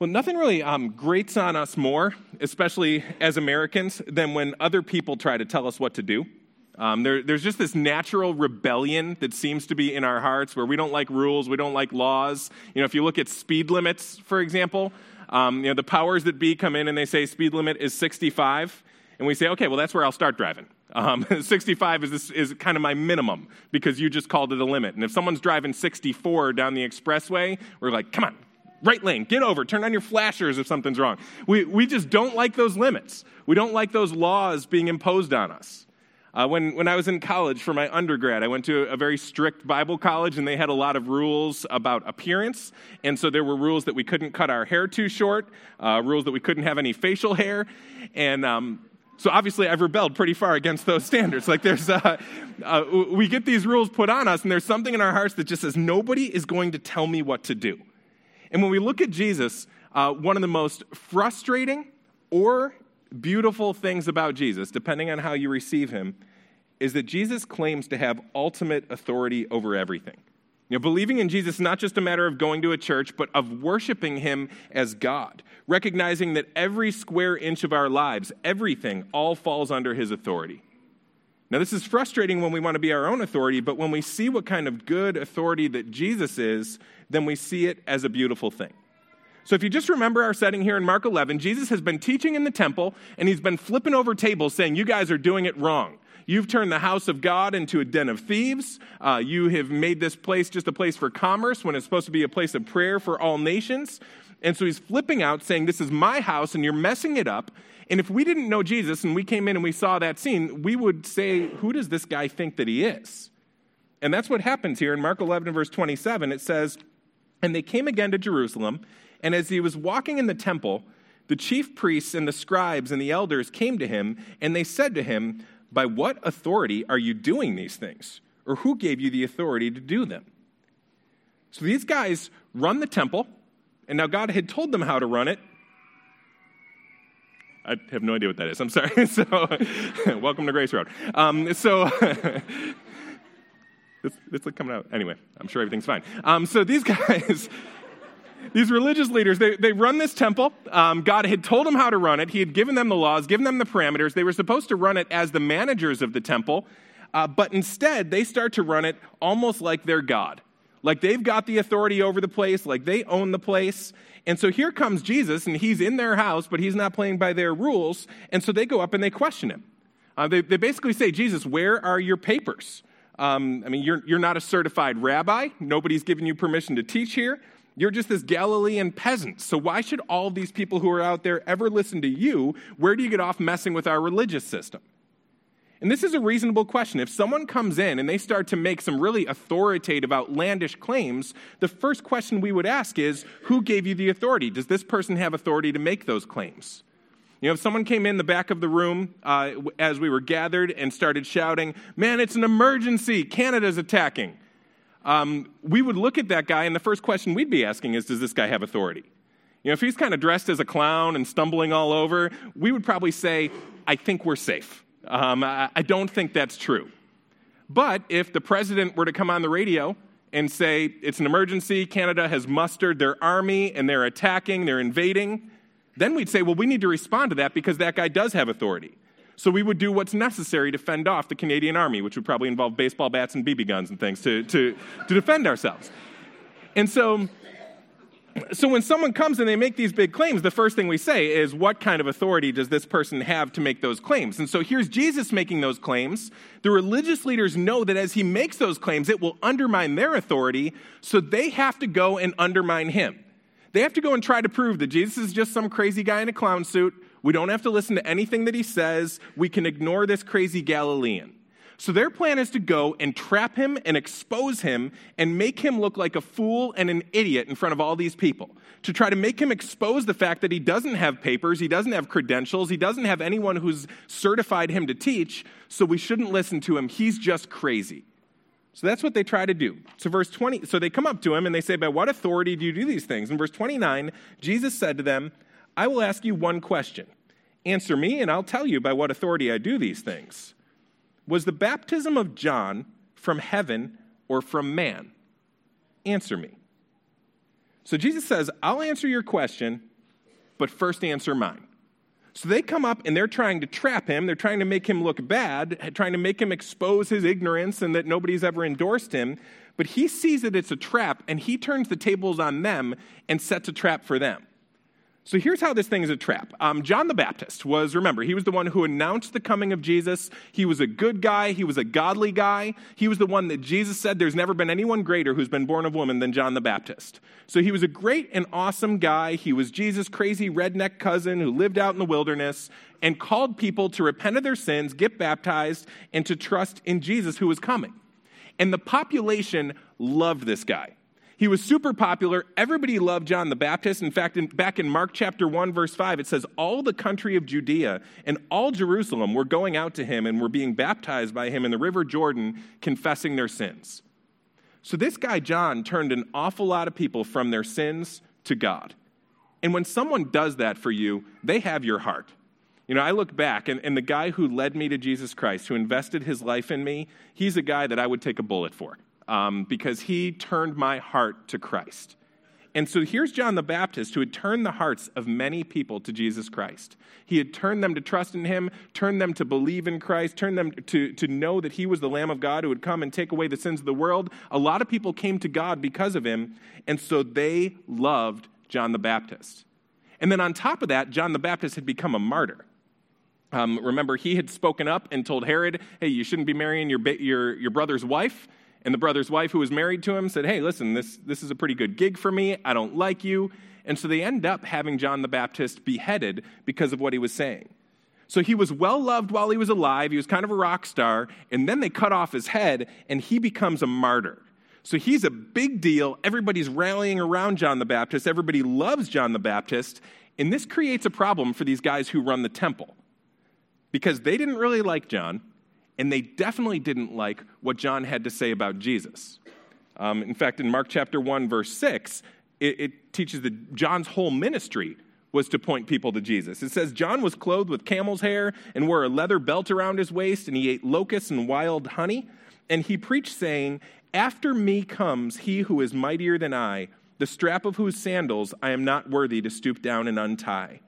Well, nothing really grates on us more, especially as Americans, than when other people try to tell us what to do. There's just this natural rebellion that seems to be in our hearts where we don't like rules, we don't like laws. You know, if you look at speed limits, for example, you know, the powers that be come in and they say speed limit is 65, and we say, okay, well, that's where I'll start driving. 65 is kind of my minimum because you just called it a limit. And if someone's driving 64 down the expressway, we're like, come on. Right lane, get over, turn on your flashers if something's wrong. We just don't like those limits. We don't like those laws being imposed on us. When I was in college for my undergrad, I went to a very strict Bible college, and they had a lot of rules about appearance. And so there were rules that we couldn't cut our hair too short, rules that we couldn't have any facial hair. And so obviously I've rebelled pretty far against those standards. Like there's, we get these rules put on us, and there's something in our hearts that just says, nobody is going to tell me what to do. And when we look at Jesus, one of the most frustrating or beautiful things about Jesus, depending on how you receive him, is that Jesus claims to have ultimate authority over everything. You know, believing in Jesus is not just a matter of going to a church, but of worshiping him as God, recognizing that every square inch of our lives, everything, all falls under his authority. Now, this is frustrating when we want to be our own authority, but when we see what kind of good authority that Jesus is, then we see it as a beautiful thing. So if you just remember our setting here in Mark 11, Jesus has been teaching in the temple, and he's been flipping over tables saying, you guys are doing it wrong. You've turned the house of God into a den of thieves. You have made this place just a place for commerce when it's supposed to be a place of prayer for all nations. And so he's flipping out saying, this is my house, and you're messing it up. And if we didn't know Jesus and we came in and we saw that scene, we would say, who does this guy think that he is? And that's what happens here in Mark 11, verse 27. It says, and they came again to Jerusalem, and as he was walking in the temple, the chief priests and the scribes and the elders came to him, and they said to him, by what authority are you doing these things? Or who gave you the authority to do them? So these guys run the temple, and now God had told them how to run it. I have no idea what that is. I'm sorry. So, welcome to Grace Road. It's like coming out. Anyway, I'm sure everything's fine. So these guys, these religious leaders, they run this temple. God had told them how to run it. He had given them the laws, given them the parameters. They were supposed to run it as the managers of the temple. But instead, they start to run it almost like they're God. Like they've got the authority over the place, like they own the place. And so here comes Jesus, and he's in their house, but he's not playing by their rules. And so they go up and they question him. They basically say, Jesus, where are your papers? You're not a certified rabbi. Nobody's given you permission to teach here. You're just this Galilean peasant. So why should all these people who are out there ever listen to you? Where do you get off messing with our religious system? And this is a reasonable question. If someone comes in and they start to make some really authoritative, outlandish claims, the first question we would ask is, who gave you the authority? Does this person have authority to make those claims? You know, if someone came in the back of the room as we were gathered and started shouting, man, it's an emergency, Canada's attacking, we would look at that guy, and the first question we'd be asking is, does this guy have authority? You know, if he's kind of dressed as a clown and stumbling all over, we would probably say, I think we're safe. I don't think that's true. But if the president were to come on the radio and say, it's an emergency, Canada has mustered their army, and they're attacking, they're invading, then we'd say, well, we need to respond to that because that guy does have authority. So we would do what's necessary to fend off the Canadian army, which would probably involve baseball bats and BB guns and things to defend ourselves. And so when someone comes and they make these big claims, the first thing we say is, what kind of authority does this person have to make those claims? And so here's Jesus making those claims. The religious leaders know that as he makes those claims, it will undermine their authority, so they have to go and undermine him. They have to go and try to prove that Jesus is just some crazy guy in a clown suit. We don't have to listen to anything that he says. We can ignore this crazy Galilean. So their plan is to go and trap him and expose him and make him look like a fool and an idiot in front of all these people, to try to make him expose the fact that he doesn't have papers, he doesn't have credentials, he doesn't have anyone who's certified him to teach, so we shouldn't listen to him. He's just crazy. So that's what they try to do. So verse 20, so they come up to him and they say, by what authority do you do these things? In verse 29, Jesus said to them, I will ask you one question. Answer me and I'll tell you by what authority I do these things. Was the baptism of John from heaven or from man? Answer me. So Jesus says, I'll answer your question, but first answer mine. So they come up and they're trying to trap him. They're trying to make him look bad, trying to make him expose his ignorance and that nobody's ever endorsed him. But he sees that it's a trap and he turns the tables on them and sets a trap for them. So here's how this thing is a trap. John the Baptist was, remember, he was the one who announced the coming of Jesus. He was a good guy. He was a godly guy. He was the one that Jesus said, there's never been anyone greater who's been born of woman than John the Baptist. So he was a great and awesome guy. He was Jesus' crazy redneck cousin who lived out in the wilderness and called people to repent of their sins, get baptized, and to trust in Jesus who was coming. And the population loved this guy. He was super popular. Everybody loved John the Baptist. In fact, back in Mark chapter 1, verse 5, it says, all the country of Judea and all Jerusalem were going out to him and were being baptized by him in the river Jordan, confessing their sins. So this guy, John, turned an awful lot of people from their sins to God. And when someone does that for you, they have your heart. You know, I look back, and the guy who led me to Jesus Christ, who invested his life in me, he's a guy that I would take a bullet for. Because he turned my heart to Christ. And so here's John the Baptist who had turned the hearts of many people to Jesus Christ. He had turned them to trust in him, turned them to believe in Christ, turned them to know that he was the Lamb of God who would come and take away the sins of the world. A lot of people came to God because of him, and so they loved John the Baptist. And then on top of that, John the Baptist had become a martyr. Remember, he had spoken up and told Herod, hey, you shouldn't be marrying your brother's wife. And the brother's wife who was married to him said, hey, listen, this is a pretty good gig for me. I don't like you. And so they end up having John the Baptist beheaded because of what he was saying. So he was well-loved while he was alive. He was kind of a rock star. And then they cut off his head, and he becomes a martyr. So he's a big deal. Everybody's rallying around John the Baptist. Everybody loves John the Baptist. And this creates a problem for these guys who run the temple because they didn't really like John. And they definitely didn't like what John had to say about Jesus. In fact, in Mark chapter 1, verse 6, it teaches that John's whole ministry was to point people to Jesus. It says, John was clothed with camel's hair and wore a leather belt around his waist, and he ate locusts and wild honey. And he preached, saying, after me comes he who is mightier than I, the strap of whose sandals I am not worthy to stoop down and untie.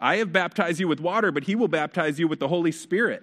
I have baptized you with water, but he will baptize you with the Holy Spirit.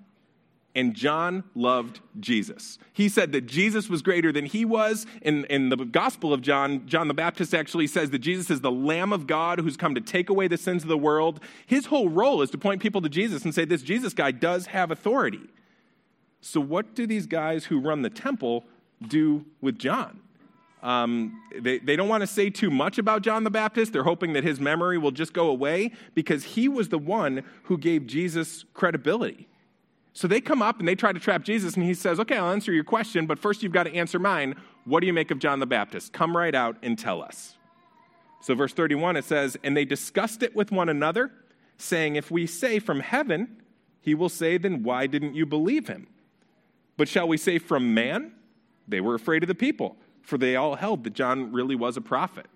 and John loved Jesus. He said that Jesus was greater than he was. In the Gospel of John, John the Baptist actually says that Jesus is the Lamb of God who's come to take away the sins of the world. His whole role is to point people to Jesus and say, this Jesus guy does have authority. So what do these guys who run the temple do with John? They don't want to say too much about John the Baptist. They're hoping that his memory will just go away because he was the one who gave Jesus credibility. So they come up and they try to trap Jesus, and he says, okay, I'll answer your question, but first you've got to answer mine. What do you make of John the Baptist? Come right out and tell us. So verse 31, it says, and they discussed it with one another, saying, if we say from heaven, he will say, then why didn't you believe him? But shall we say from man? They were afraid of the people, for they all held that John really was a prophet.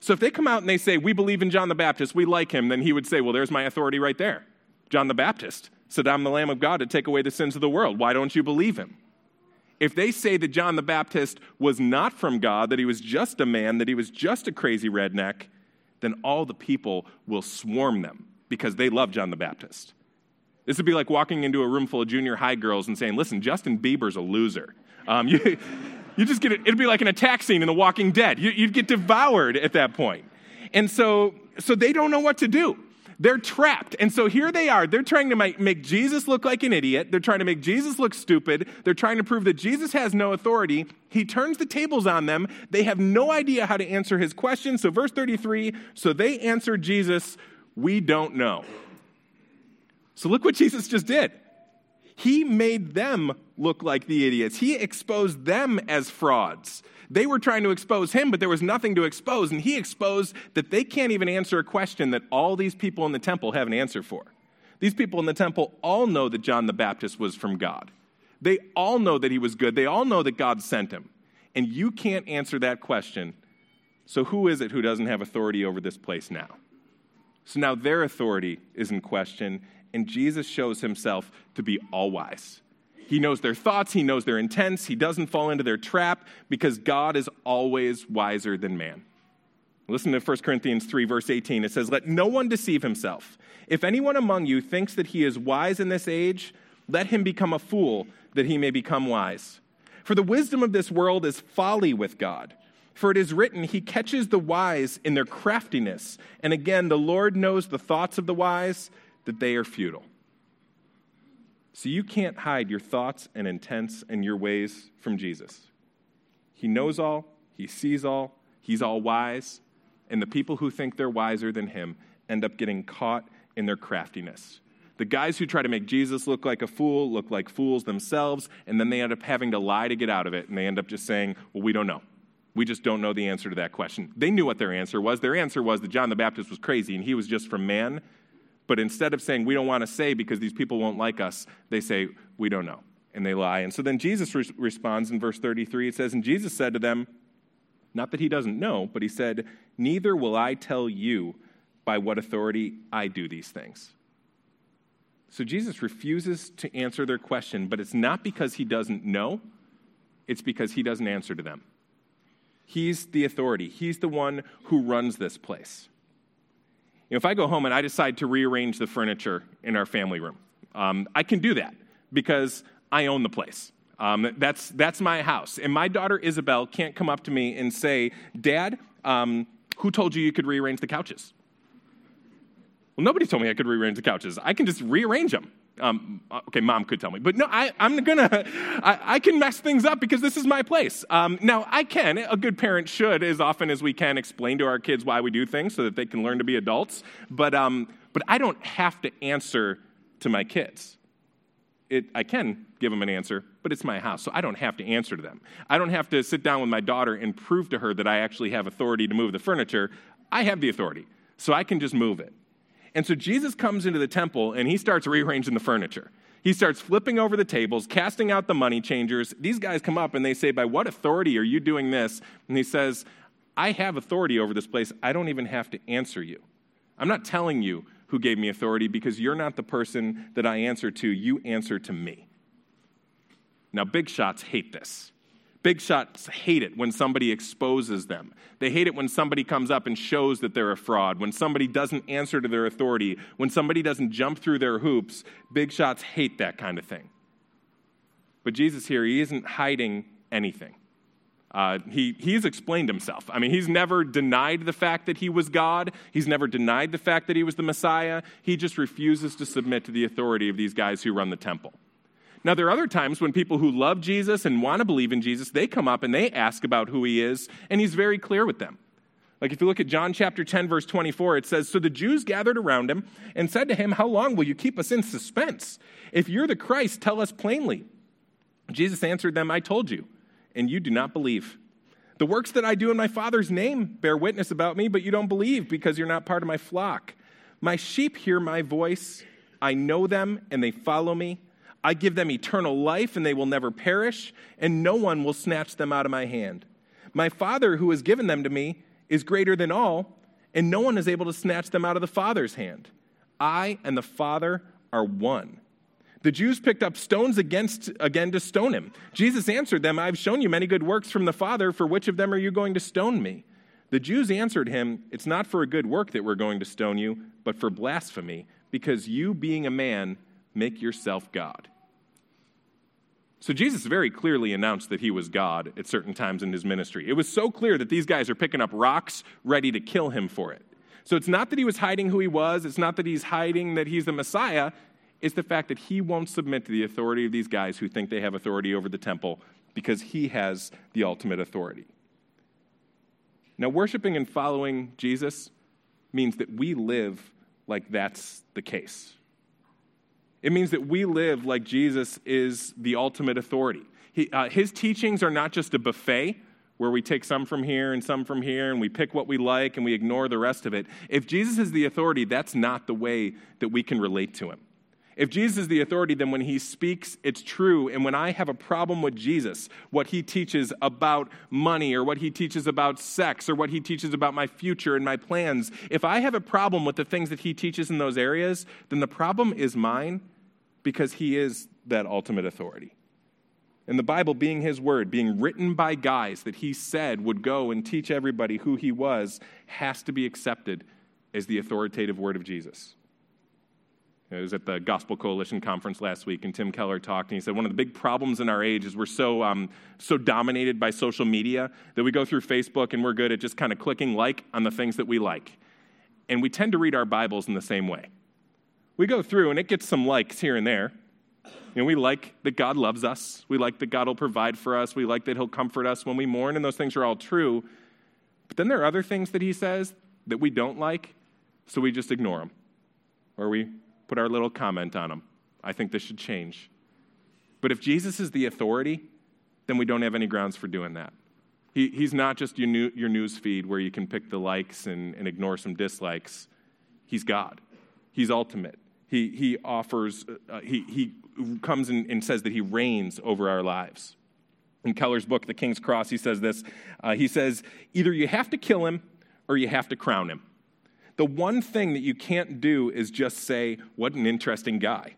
So if they come out and they say, we believe in John the Baptist, we like him, then he would say, well, there's my authority right there. John the Baptist said, I'm the Lamb of God to take away the sins of the world. Why don't you believe him? If they say that John the Baptist was not from God, that he was just a man, that he was just a crazy redneck, then all the people will swarm them because they love John the Baptist. This would be like walking into a room full of junior high girls and saying, listen, Justin Bieber's a loser. You just get it. It'd be like an attack scene in The Walking Dead. You'd get devoured at that point. And so they don't know what to do. They're trapped. And so here they are. They're trying to make Jesus look like an idiot. They're trying to make Jesus look stupid. They're trying to prove that Jesus has no authority. He turns the tables on them. They have no idea how to answer his question. So verse 33, so they answered Jesus, we don't know. So look what Jesus just did. He made them look like the idiots. He exposed them as frauds. They were trying to expose him, but there was nothing to expose, and he exposed that they can't even answer a question that all these people in the temple have an answer for. These people in the temple all know that John the Baptist was from God. They all know that he was good. They all know that God sent him. and you can't answer that question, so who is it who doesn't have authority over this place now? So now their authority is in question, and Jesus shows himself to be all-wise. He knows their thoughts, he knows their intents, he doesn't fall into their trap, because God is always wiser than man. Listen to 1 Corinthians 3, verse 18. It says, "Let no one deceive himself. If anyone among you thinks that he is wise in this age, let him become a fool, that he may become wise. For the wisdom of this world is folly with God. For it is written, he catches the wise in their craftiness. And again, the Lord knows the thoughts of the wise, that they are futile." So you can't hide your thoughts and intents and your ways from Jesus. He knows all, he sees all, he's all wise, and the people who think they're wiser than him end up getting caught in their craftiness. The guys who try to make Jesus look like a fool look like fools themselves, and then they end up having to lie to get out of it, and they end up just saying, well, we don't know. We just don't know the answer to that question. They knew what their answer was. Their answer was that John the Baptist was crazy and he was just from man. But instead of saying, we don't want to say because these people won't like us, they say, we don't know. And they lie. And so then Jesus responds in verse 33. It says, "And Jesus said to them," not that he doesn't know, but he said, "Neither will I tell you by what authority I do these things." So Jesus refuses to answer their question, but it's not because he doesn't know. It's because he doesn't answer to them. He's the authority. He's the one who runs this place. You know, if I go home and I decide to rearrange the furniture in our family room, I can do that because I own the place. That's my house. And my daughter Isabel can't come up to me and say, "Dad, who told you could rearrange the couches?" Well, nobody told me I could rearrange the couches. I can just rearrange them. Okay, Mom could tell me. But no, I can mess things up because this is my place. Now, a good parent should, as often as we can, explain to our kids why we do things so that they can learn to be adults. But I don't have to answer to my kids. I can give them an answer, but it's my house, so I don't have to answer to them. I don't have to sit down with my daughter and prove to her that I actually have authority to move the furniture. I have the authority, so I can just move it. And so Jesus comes into the temple, and he starts rearranging the furniture. He starts flipping over the tables, casting out the money changers. These guys come up, and they say, "By what authority are you doing this?" And he says, "I have authority over this place. I don't even have to answer you. I'm not telling you who gave me authority because you're not the person that I answer to. You answer to me." Now, big shots hate this. Big shots hate it when somebody exposes them. They hate it when somebody comes up and shows that they're a fraud, when somebody doesn't answer to their authority, when somebody doesn't jump through their hoops. Big shots hate that kind of thing. But Jesus here, he isn't hiding anything. He's explained himself. I mean, he's never denied the fact that he was God. He's never denied the fact that he was the Messiah. He just refuses to submit to the authority of these guys who run the temple. Now, there are other times when people who love Jesus and want to believe in Jesus, they come up and they ask about who he is, and he's very clear with them. Like if you look at John chapter 10, verse 24, it says, "So the Jews gathered around him and said to him, 'How long will you keep us in suspense? If you're the Christ, tell us plainly.' Jesus answered them, 'I told you, and you do not believe. The works that I do in my Father's name bear witness about me, but you don't believe because you're not part of my flock. My sheep hear my voice. I know them, and they follow me. I give them eternal life, and they will never perish, and no one will snatch them out of my hand. My Father, who has given them to me, is greater than all, and no one is able to snatch them out of the Father's hand. I and the Father are one.' The Jews picked up stones again to stone him. Jesus answered them, 'I've shown you many good works from the Father. For which of them are you going to stone me?' The Jews answered him, 'It's not for a good work that we're going to stone you, but for blasphemy, because you, being a man, make yourself God.'" So Jesus very clearly announced that he was God at certain times in his ministry. It was so clear that these guys are picking up rocks ready to kill him for it. So it's not that he was hiding who he was. It's not that he's hiding that he's the Messiah. It's the fact that he won't submit to the authority of these guys who think they have authority over the temple because he has the ultimate authority. Now, worshiping and following Jesus means that we live like that's the case. It means that we live like Jesus is the ultimate authority. His teachings are not just a buffet where we take some from here, and we pick what we like, and we ignore the rest of it. If Jesus is the authority, that's not the way that we can relate to him. If Jesus is the authority, then when he speaks, it's true. And when I have a problem with Jesus, what he teaches about money or what he teaches about sex or what he teaches about my future and my plans, if I have a problem with the things that he teaches in those areas, then the problem is mine because he is that ultimate authority. And the Bible being his word, being written by guys that he said would go and teach everybody who he was, has to be accepted as the authoritative word of Jesus. I was at the Gospel Coalition conference last week, and Tim Keller talked, and he said one of the big problems in our age is we're so dominated by social media that we go through Facebook and we're good at just kind of clicking like on the things that we like. And we tend to read our Bibles in the same way. We go through, and it gets some likes here and there. You know, we like that God loves us. We like that God will provide for us. We like that he'll comfort us when we mourn, and those things are all true. But then there are other things that he says that we don't like, so we just ignore them. Or we put our little comment on them. I think this should change. But if Jesus is the authority, then we don't have any grounds for doing that. He's not just your news feed where you can pick the likes and ignore some dislikes. He's God. He's ultimate. He offers, he comes and says that he reigns over our lives. In Keller's book, The King's Cross, he says this. He says, either you have to kill him or you have to crown him. The one thing that you can't do is just say, what an interesting guy.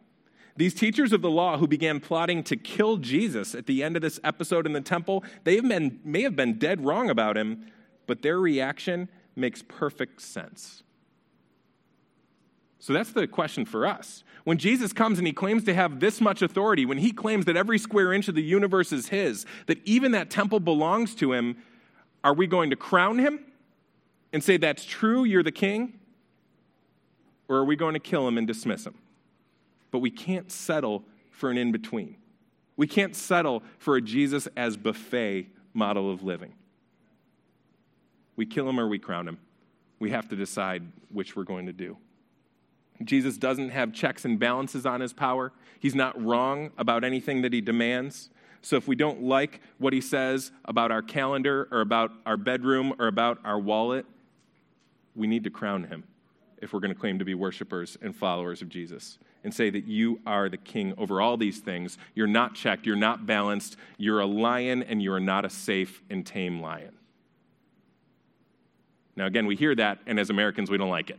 These teachers of the law who began plotting to kill Jesus at the end of this episode in the temple, they may have been dead wrong about him, but their reaction makes perfect sense. So that's the question for us. When Jesus comes and he claims to have this much authority, when he claims that every square inch of the universe is his, that even that temple belongs to him, are we going to crown him and say, that's true, you're the king? Or are we going to kill him and dismiss him? But we can't settle for an in-between. We can't settle for a Jesus as buffet model of living. We kill him or we crown him. We have to decide which we're going to do. Jesus doesn't have checks and balances on his power. He's not wrong about anything that he demands. So if we don't like what he says about our calendar or about our bedroom or about our wallet, we need to crown him if we're going to claim to be worshipers and followers of Jesus and say that you are the king over all these things. You're not checked. You're not balanced. You're a lion, and you are not a safe and tame lion. Now, again, we hear that, and as Americans, we don't like it.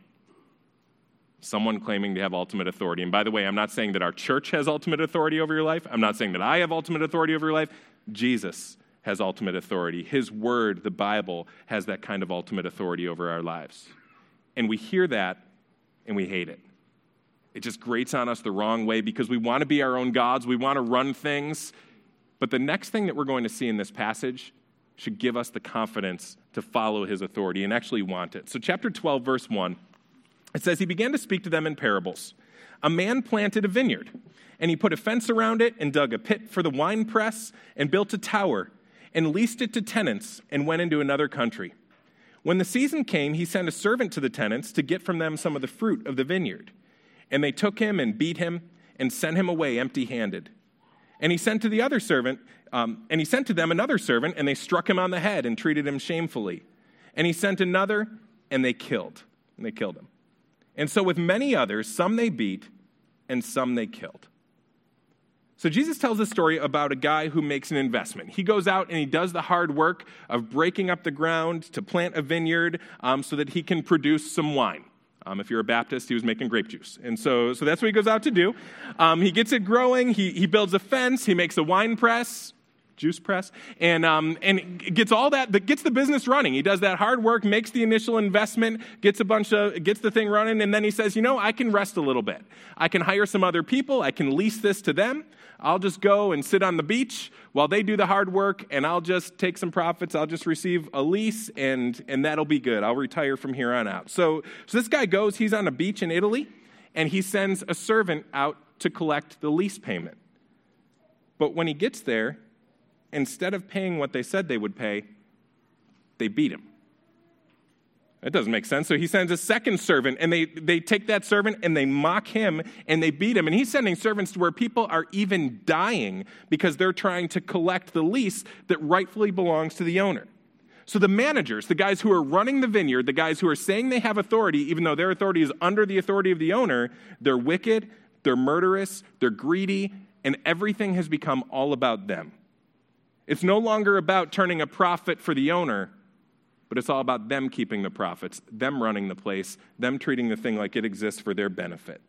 Someone claiming to have ultimate authority. And by the way, I'm not saying that our church has ultimate authority over your life. I'm not saying that I have ultimate authority over your life. Jesus has ultimate authority. His word, the Bible, has that kind of ultimate authority over our lives. And we hear that, and we hate it. It just grates on us the wrong way because we want to be our own gods. We want to run things. But the next thing that we're going to see in this passage should give us the confidence to follow his authority and actually want it. So chapter 12, verse 1, it says, he began to speak to them in parables. A man planted a vineyard, and he put a fence around it and dug a pit for the winepress and built a tower and leased it to tenants and went into another country. When the season came, he sent a servant to the tenants to get from them some of the fruit of the vineyard. And they took him and beat him and sent him away empty-handed. And he sent to the other servant, and he sent to them another servant, and they struck him on the head and treated him shamefully. And he sent another, and they killed him. And so with many others, some they beat and some they killed. So Jesus tells a story about a guy who makes an investment. He goes out and he does the hard work of breaking up the ground to plant a vineyard so that he can produce some wine. If you're a Baptist, he was making grape juice. And so that's what he goes out to do. He gets it growing. He builds a fence. He makes a wine press. Juice press, and gets all that gets the business running. He does that hard work, makes the initial investment, gets the thing running, and then he says, I can rest a little bit. I can hire some other people. I can lease this to them. I'll just go and sit on the beach while they do the hard work, and I'll just take some profits. I'll just receive a lease, and that'll be good. I'll retire from here on out. So this guy goes. He's on a beach in Italy, and he sends a servant out to collect the lease payment. But when he gets there, instead of paying what they said they would pay, they beat him. That doesn't make sense. So he sends a second servant, and they take that servant, and they mock him, and they beat him. And he's sending servants to where people are even dying because they're trying to collect the lease that rightfully belongs to the owner. So the managers, the guys who are running the vineyard, the guys who are saying they have authority, even though their authority is under the authority of the owner, they're wicked, they're murderous, they're greedy, and everything has become all about them. It's no longer about turning a profit for the owner, but it's all about them keeping the profits, them running the place, them treating the thing like it exists for their benefit.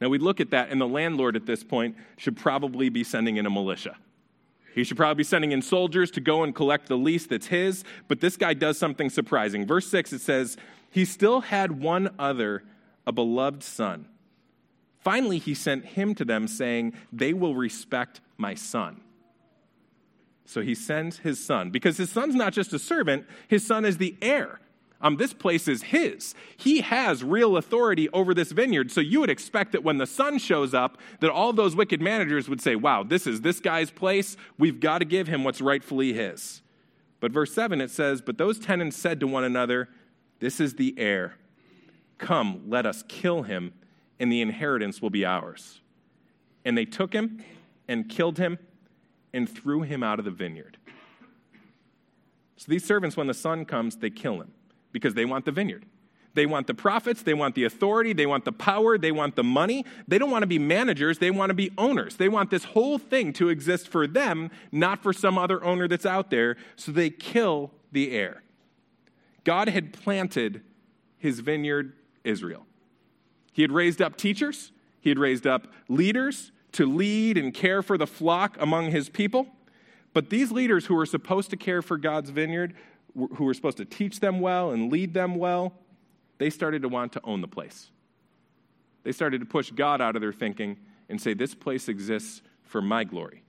Now, we look at that, and the landlord at this point should probably be sending in a militia. He should probably be sending in soldiers to go and collect the lease that's his, but this guy does something surprising. Verse 6, it says, he still had one other, a beloved son. Finally, he sent him to them, saying, they will respect my son. So he sends his son, because his son's not just a servant, his son is the heir. This place is his. He has real authority over this vineyard, so you would expect that when the son shows up, that all those wicked managers would say, wow, this is this guy's place. We've got to give him what's rightfully his. But verse 7, it says, but those tenants said to one another, this is the heir. Come, let us kill him, and the inheritance will be ours. And they took him and killed him and threw him out of the vineyard. So these servants, when the son comes, they kill him. Because they want the vineyard. They want the profits. They want the authority. They want the power. They want the money. They don't want to be managers. They want to be owners. They want this whole thing to exist for them, not for some other owner that's out there. So they kill the heir. God had planted his vineyard, Israel. He had raised up teachers. He had raised up leaders to lead and care for the flock among his people. But these leaders who were supposed to care for God's vineyard, who were supposed to teach them well and lead them well, they started to want to own the place. They started to push God out of their thinking and say, this place exists for my glory,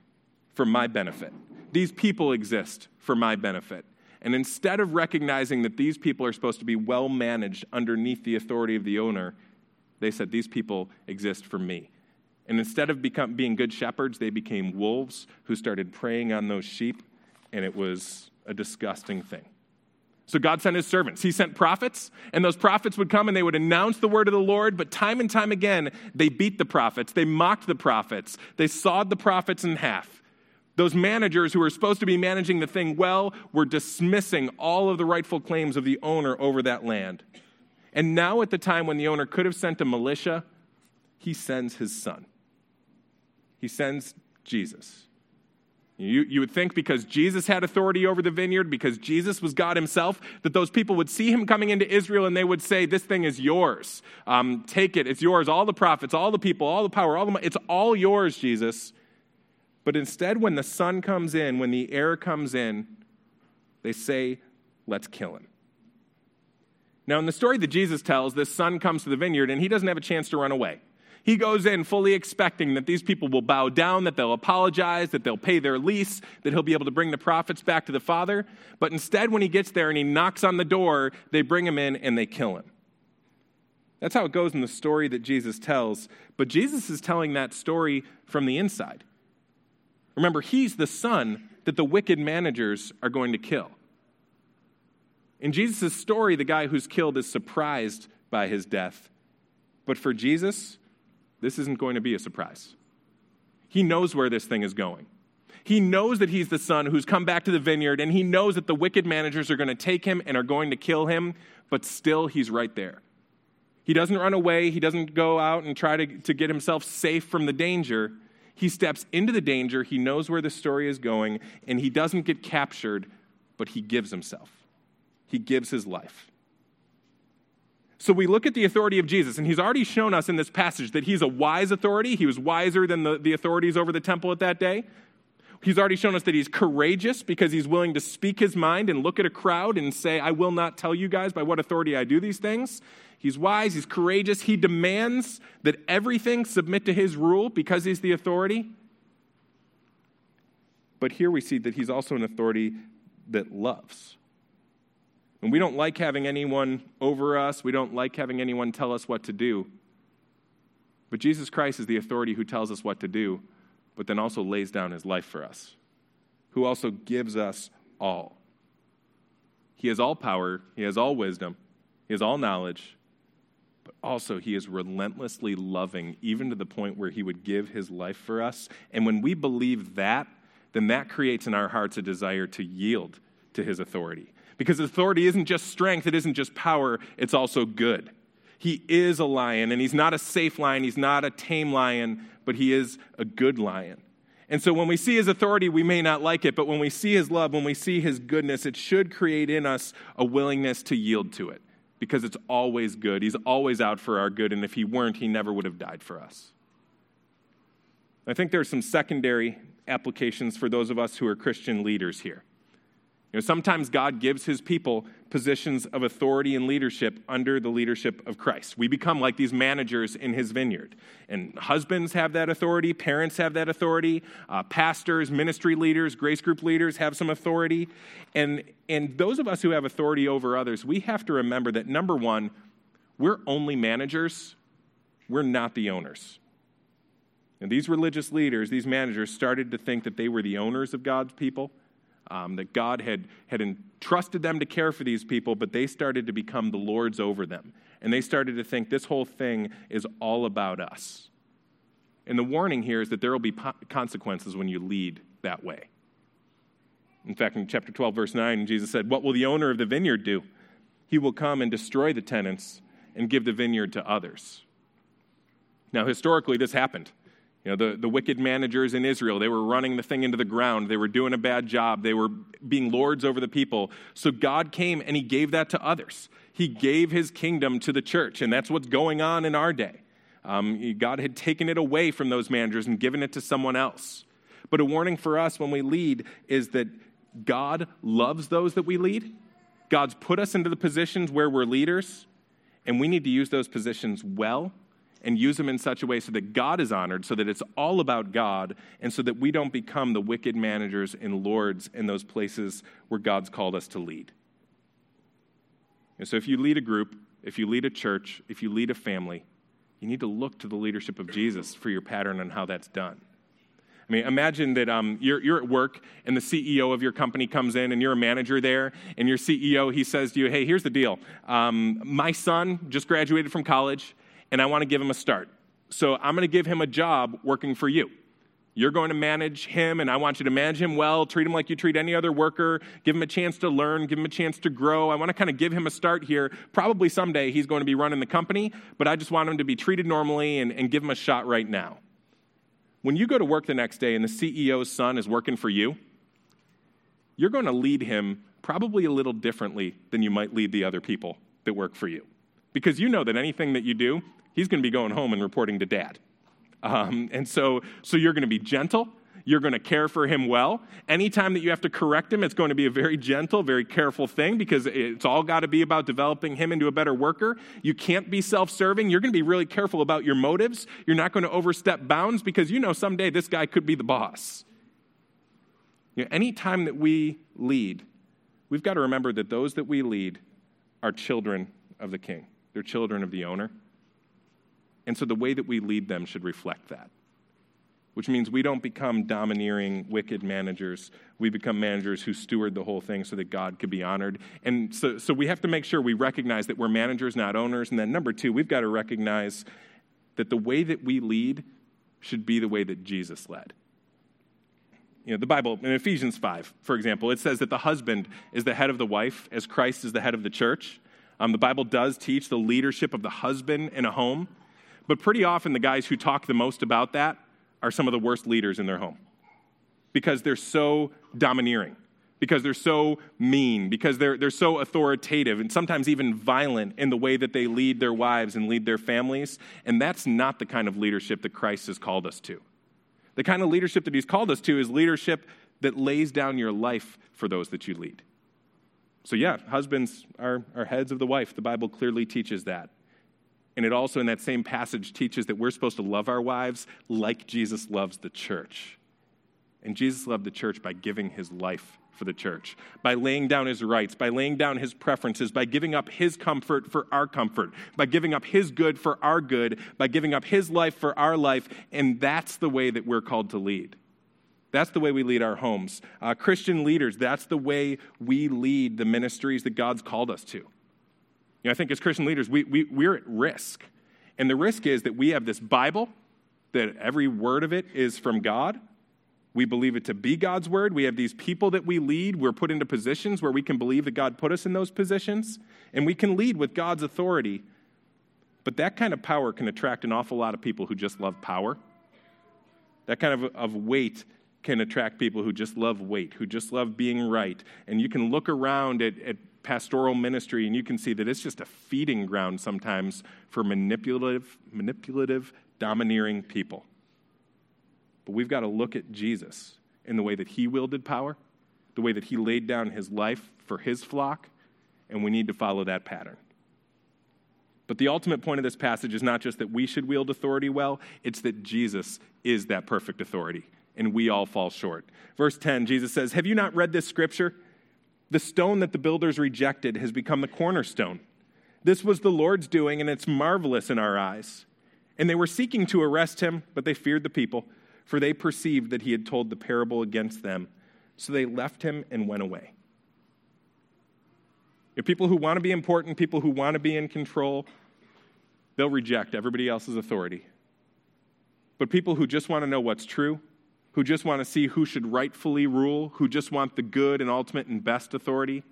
for my benefit. These people exist for my benefit. And instead of recognizing that these people are supposed to be well managed underneath the authority of the owner, they said, these people exist for me. And instead of being good shepherds, they became wolves who started preying on those sheep, and it was a disgusting thing. So God sent his servants. He sent prophets, and those prophets would come and they would announce the word of the Lord, but time and time again, they beat the prophets. They mocked the prophets. They sawed the prophets in half. Those managers who were supposed to be managing the thing well were dismissing all of the rightful claims of the owner over that land. And now at the time when the owner could have sent a militia, he sends his son. He sends Jesus. You would think because Jesus had authority over the vineyard, because Jesus was God himself, that those people would see him coming into Israel and they would say, this thing is yours. Take it. It's yours. All the prophets, all the people, all the power, all the money. It's all yours, Jesus. But instead, when the son comes in, when the heir comes in, they say, let's kill him. Now, in the story that Jesus tells, this son comes to the vineyard and he doesn't have a chance to run away. He goes in fully expecting that these people will bow down, that they'll apologize, that they'll pay their lease, that he'll be able to bring the profits back to the father. But instead, when he gets there and he knocks on the door, they bring him in and they kill him. That's how it goes in the story that Jesus tells. But Jesus is telling that story from the inside. Remember, he's the son that the wicked managers are going to kill. In Jesus' story, the guy who's killed is surprised by his death. But for Jesus, this isn't going to be a surprise. He knows where this thing is going. He knows that he's the son who's come back to the vineyard, and he knows that the wicked managers are going to take him and are going to kill him, but still he's right there. He doesn't run away. He doesn't go out and try to get himself safe from the danger. He steps into the danger. He knows where the story is going, and he doesn't get captured, but he gives himself. He gives his life. So we look at the authority of Jesus, and he's already shown us in this passage that he's a wise authority. He was wiser than the authorities over the temple at that day. He's already shown us that he's courageous because he's willing to speak his mind and look at a crowd and say, I will not tell you guys by what authority I do these things. He's wise. He's courageous. He demands that everything submit to his rule because he's the authority. But here we see that he's also an authority that loves. And we don't like having anyone over us. We don't like having anyone tell us what to do. But Jesus Christ is the authority who tells us what to do, but then also lays down his life for us, who also gives us all. He has all power. He has all wisdom. He has all knowledge. But also he is relentlessly loving, even to the point where he would give his life for us. And when we believe that, then that creates in our hearts a desire to yield to his authority. Because authority isn't just strength, it isn't just power, it's also good. He is a lion, and he's not a safe lion, he's not a tame lion, but he is a good lion. And so when we see his authority, we may not like it, but when we see his love, when we see his goodness, it should create in us a willingness to yield to it, because it's always good. He's always out for our good, and if he weren't, he never would have died for us. I think there are some secondary applications for those of us who are Christian leaders here. You know, sometimes God gives his people positions of authority and leadership under the leadership of Christ. We become like these managers in his vineyard. And husbands have that authority. Parents have that authority. Pastors, ministry leaders, grace group leaders have some authority. And those of us who have authority over others, we have to remember that, number one, we're only managers. We're not the owners. And these religious leaders, these managers, started to think that they were the owners of God's people. That God had entrusted them to care for these people, but they started to become the lords over them. And they started to think this whole thing is all about us. And the warning here is that there will be consequences when you lead that way. In fact, in chapter 12, verse 9, Jesus said, "What will the owner of the vineyard do? He will come and destroy the tenants and give the vineyard to others." Now, historically, this happened. You know, the wicked managers in Israel, they were running the thing into the ground. They were doing a bad job. They were being lords over the people. So God came and he gave that to others. He gave his kingdom to the church, and that's what's going on in our day. God had taken it away from those managers and given it to someone else. But a warning for us when we lead is that God loves those that we lead. God's put us into the positions where we're leaders, and we need to use those positions well, and use them in such a way so that God is honored, so that it's all about God, and so that we don't become the wicked managers and lords in those places where God's called us to lead. And so if you lead a group, if you lead a church, if you lead a family, you need to look to the leadership of Jesus for your pattern on how that's done. I mean, imagine that you're at work and the CEO of your company comes in and you're a manager there, and your CEO, he says to you, "Hey, here's the deal. My son just graduated from college, and I want to give him a start. So I'm going to give him a job working for you. You're going to manage him, and I want you to manage him well, treat him like you treat any other worker, give him a chance to learn, give him a chance to grow. I want to kind of give him a start here. Probably someday he's going to be running the company, but I just want him to be treated normally and give him a shot right now." When you go to work the next day and the CEO's son is working for you, you're going to lead him probably a little differently than you might lead the other people that work for you. Because you know that anything that you do, he's going to be going home and reporting to dad. And so you're going to be gentle. You're going to care for him well. Anytime that you have to correct him, it's going to be a very gentle, very careful thing, because it's all got to be about developing him into a better worker. You can't be self-serving. You're going to be really careful about your motives. You're not going to overstep bounds, because you know someday this guy could be the boss. You know, anytime that we lead, we've got to remember that those that we lead are children of the King. They're children of the owner. And so the way that we lead them should reflect that, which means we don't become domineering, wicked managers. We become managers who steward the whole thing so that God could be honored. And so we have to make sure we recognize that we're managers, not owners. And then number two, we've got to recognize that the way that we lead should be the way that Jesus led. You know, the Bible, in Ephesians 5, for example, it says that the husband is the head of the wife as Christ is the head of the church. The Bible does teach the leadership of the husband in a home. But pretty often the guys who talk the most about that are some of the worst leaders in their home, because they're so domineering, because they're so mean, because they're so authoritative, and sometimes even violent in the way that they lead their wives and lead their families. And that's not the kind of leadership that Christ has called us to. The kind of leadership that he's called us to is leadership that lays down your life for those that you lead. So yeah, husbands are heads of the wife. The Bible clearly teaches that. And it also, in that same passage, teaches that we're supposed to love our wives like Jesus loves the church. And Jesus loved the church by giving his life for the church, by laying down his rights, by laying down his preferences, by giving up his comfort for our comfort, by giving up his good for our good, by giving up his life for our life. And that's the way that we're called to lead. That's the way we lead our homes. Christian leaders, that's the way we lead the ministries that God's called us to. You know, I think as Christian leaders, we're at risk. And the risk is that we have this Bible, that every word of it is from God. We believe it to be God's word. We have these people that we lead. We're put into positions where we can believe that God put us in those positions. And we can lead with God's authority. But that kind of power can attract an awful lot of people who just love power. That kind of weight can attract people who just love weight, who just love being right. And you can look around at pastoral ministry, and you can see that it's just a feeding ground sometimes for manipulative, domineering people. But we've got to look at Jesus in the way that he wielded power, the way that he laid down his life for his flock, and we need to follow that pattern. But the ultimate point of this passage is not just that we should wield authority well, it's that Jesus is that perfect authority, and we all fall short. Verse 10, Jesus says, "Have you not read this scripture? The stone that the builders rejected has become the cornerstone. This was the Lord's doing, and it's marvelous in our eyes." And they were seeking to arrest him, but they feared the people, for they perceived that he had told the parable against them. So they left him and went away. If people who want to be important, people who want to be in control, they'll reject everybody else's authority. But people who just want to know what's true, who just want to see who should rightfully rule, who just want the good and ultimate and best authority,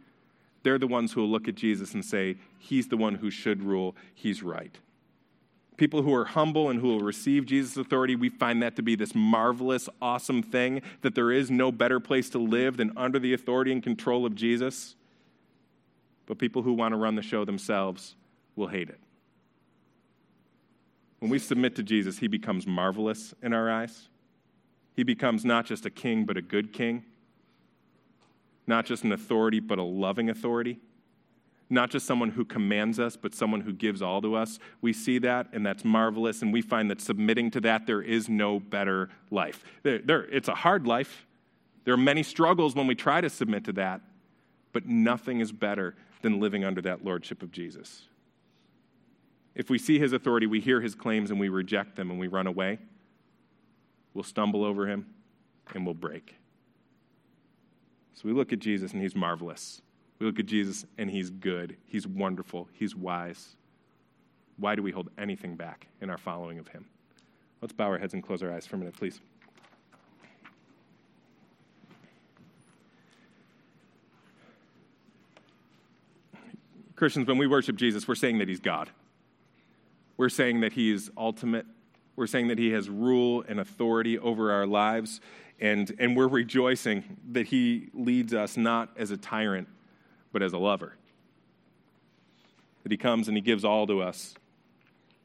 they're the ones who will look at Jesus and say, he's the one who should rule, he's right. People who are humble and who will receive Jesus' authority, we find that to be this marvelous, awesome thing, that there is no better place to live than under the authority and control of Jesus. But people who want to run the show themselves will hate it. When we submit to Jesus, he becomes marvelous in our eyes. He becomes not just a king, but a good king. Not just an authority, but a loving authority. Not just someone who commands us, but someone who gives all to us. We see that, and that's marvelous, and we find that submitting to that, there is no better life. It's a hard life. There are many struggles when we try to submit to that, but nothing is better than living under that lordship of Jesus. If we see his authority, we hear his claims, and we reject them, and we run away, we'll stumble over him, and we'll break. So we look at Jesus, and he's marvelous. We look at Jesus, and he's good, he's wonderful, he's wise. Why do we hold anything back in our following of him? Let's bow our heads and close our eyes for a minute, please. Christians, when we worship Jesus, we're saying that he's God. We're saying that he is ultimate. We're saying that he has rule and authority over our lives, and we're rejoicing that he leads us not as a tyrant, but as a lover, that he comes and he gives all to us.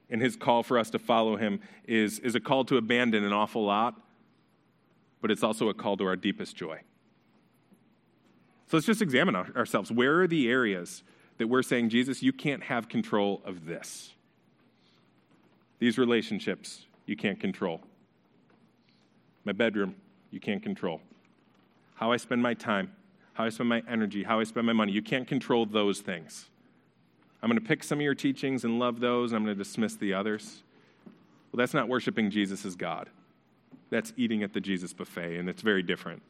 And his call for us to follow him is a call to abandon an awful lot, but it's also a call to our deepest joy. So let's just examine ourselves. Where are the areas that we're saying, Jesus, you can't have control of this? These relationships, you can't control. My bedroom, you can't control. How I spend my time, how I spend my energy, how I spend my money. You can't control those things. I'm going to pick some of your teachings and love those, and I'm going to dismiss the others. Well, that's not worshiping Jesus as God. That's eating at the Jesus buffet, and it's very different.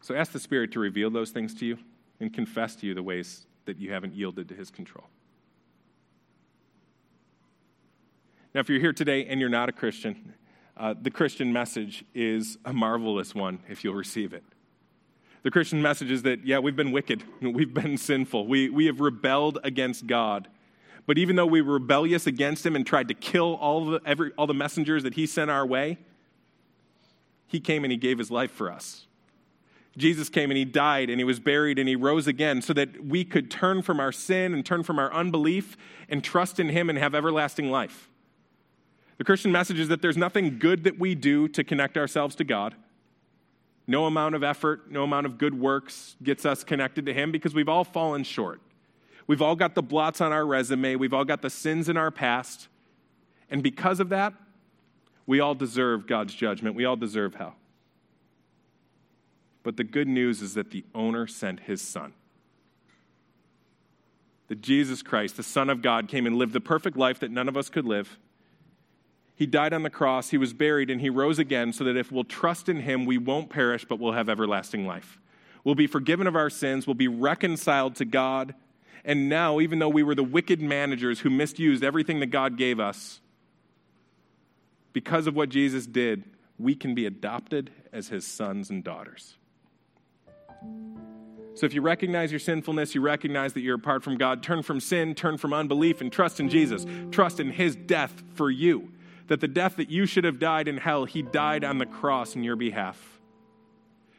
So ask the Spirit to reveal those things to you and confess to you the ways that you haven't yielded to his control. Now, if you're here today and you're not a Christian, the Christian message is a marvelous one if you'll receive it. The Christian message is that, yeah, we've been wicked. We've been sinful. We have rebelled against God. But even though we were rebellious against him and tried to kill all the messengers that he sent our way, he came and he gave his life for us. Jesus came and he died and he was buried and he rose again so that we could turn from our sin and turn from our unbelief and trust in him and have everlasting life. The Christian message is that there's nothing good that we do to connect ourselves to God. No amount of effort, no amount of good works gets us connected to him, because we've all fallen short. We've all got the blots on our resume. We've all got the sins in our past. And because of that, we all deserve God's judgment. We all deserve hell. But the good news is that the owner sent his son. That Jesus Christ, the Son of God, came and lived the perfect life that none of us could live. He died on the cross, he was buried, and he rose again so that if we'll trust in him, we won't perish, but we'll have everlasting life. We'll be forgiven of our sins, we'll be reconciled to God, and now, even though we were the wicked managers who misused everything that God gave us, because of what Jesus did, we can be adopted as his sons and daughters. So if you recognize your sinfulness, you recognize that you're apart from God, turn from sin, turn from unbelief, and trust in Jesus. Trust in his death for you. That the death that you should have died in hell, he died on the cross in your behalf.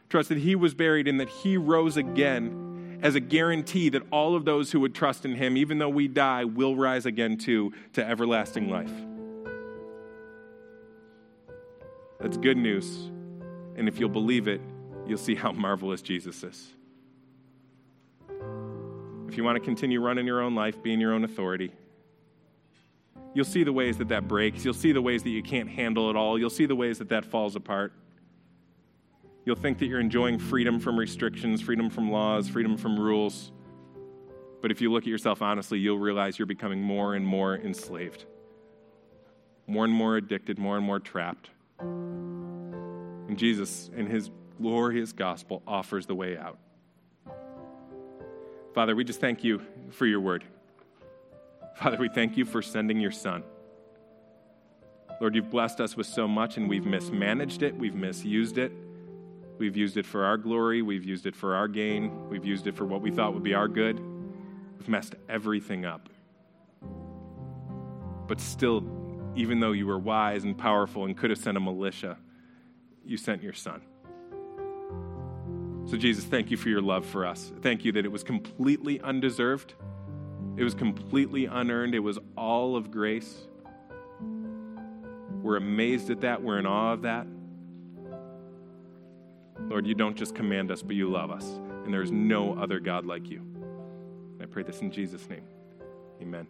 Trust that he was buried and that he rose again as a guarantee that all of those who would trust in him, even though we die, will rise again too to everlasting life. That's good news. And if you'll believe it, you'll see how marvelous Jesus is. If you want to continue running your own life, being your own authority, you'll see the ways that that breaks. You'll see the ways that you can't handle it all. You'll see the ways that that falls apart. You'll think that you're enjoying freedom from restrictions, freedom from laws, freedom from rules. But if you look at yourself honestly, you'll realize you're becoming more and more enslaved, more and more addicted, more and more trapped. And Jesus, in his glorious gospel, offers the way out. Father, we just thank you for your word. Father, we thank you for sending your son. Lord, you've blessed us with so much, and we've mismanaged it. We've misused it. We've used it for our glory. We've used it for our gain. We've used it for what we thought would be our good. We've messed everything up. But still, even though you were wise and powerful and could have sent a militia, you sent your son. So Jesus, thank you for your love for us. Thank you that it was completely undeserved. It was completely unearned. It was all of grace. We're amazed at that. We're in awe of that. Lord, you don't just command us, but you love us. And there is no other God like you. I pray this in Jesus' name. Amen.